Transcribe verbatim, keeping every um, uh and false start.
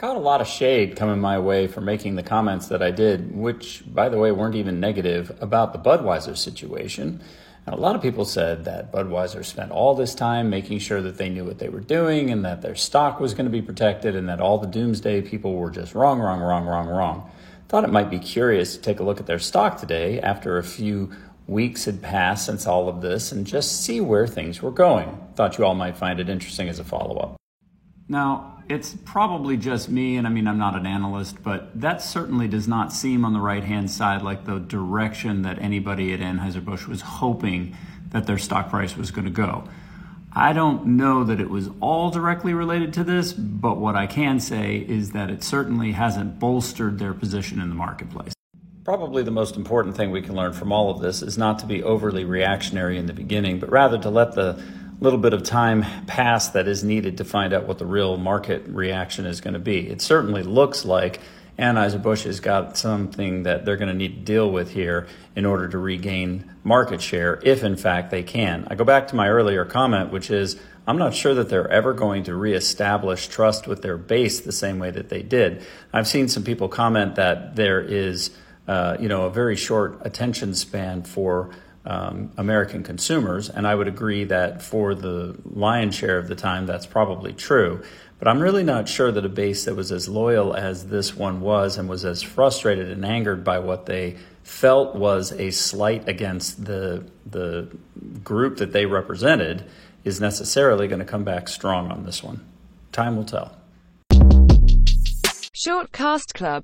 got a lot of shade coming my way for making the comments that I did, which, by the way, weren't even negative, about the Budweiser situation. And a lot of people said that Budweiser spent all this time making sure that they knew what they were doing and that their stock was going to be protected and that all the doomsday people were just wrong, wrong, wrong, wrong, wrong. Thought it might be curious to take a look at their stock today after a few weeks had passed since all of this and just see where things were going. Thought you all might find it interesting as a follow-up. Now, it's probably just me, and I mean, I'm not an analyst, but that certainly does not seem on the right-hand side like the direction that anybody at Anheuser-Busch was hoping that their stock price was going to go. I don't know that it was all directly related to this, but what I can say is that it certainly hasn't bolstered their position in the marketplace. Probably the most important thing we can learn from all of this is not to be overly reactionary in the beginning, but rather to let the little bit of time passed that is needed to find out what the real market reaction is going to be. It certainly looks like Anheuser-Busch has got something that they're going to need to deal with here in order to regain market share, if in fact they can. I go back to my earlier comment, which is I'm not sure that they're ever going to reestablish trust with their base the same way that they did. I've seen some people comment that there is uh, you know, a very short attention span for Um, American consumers, and I would agree that for the lion's share of the time, that's probably true. But I'm really not sure that a base that was as loyal as this one was and was as frustrated and angered by what they felt was a slight against the the group that they represented is necessarily going to come back strong on this one. Time will tell. Shortcast Club.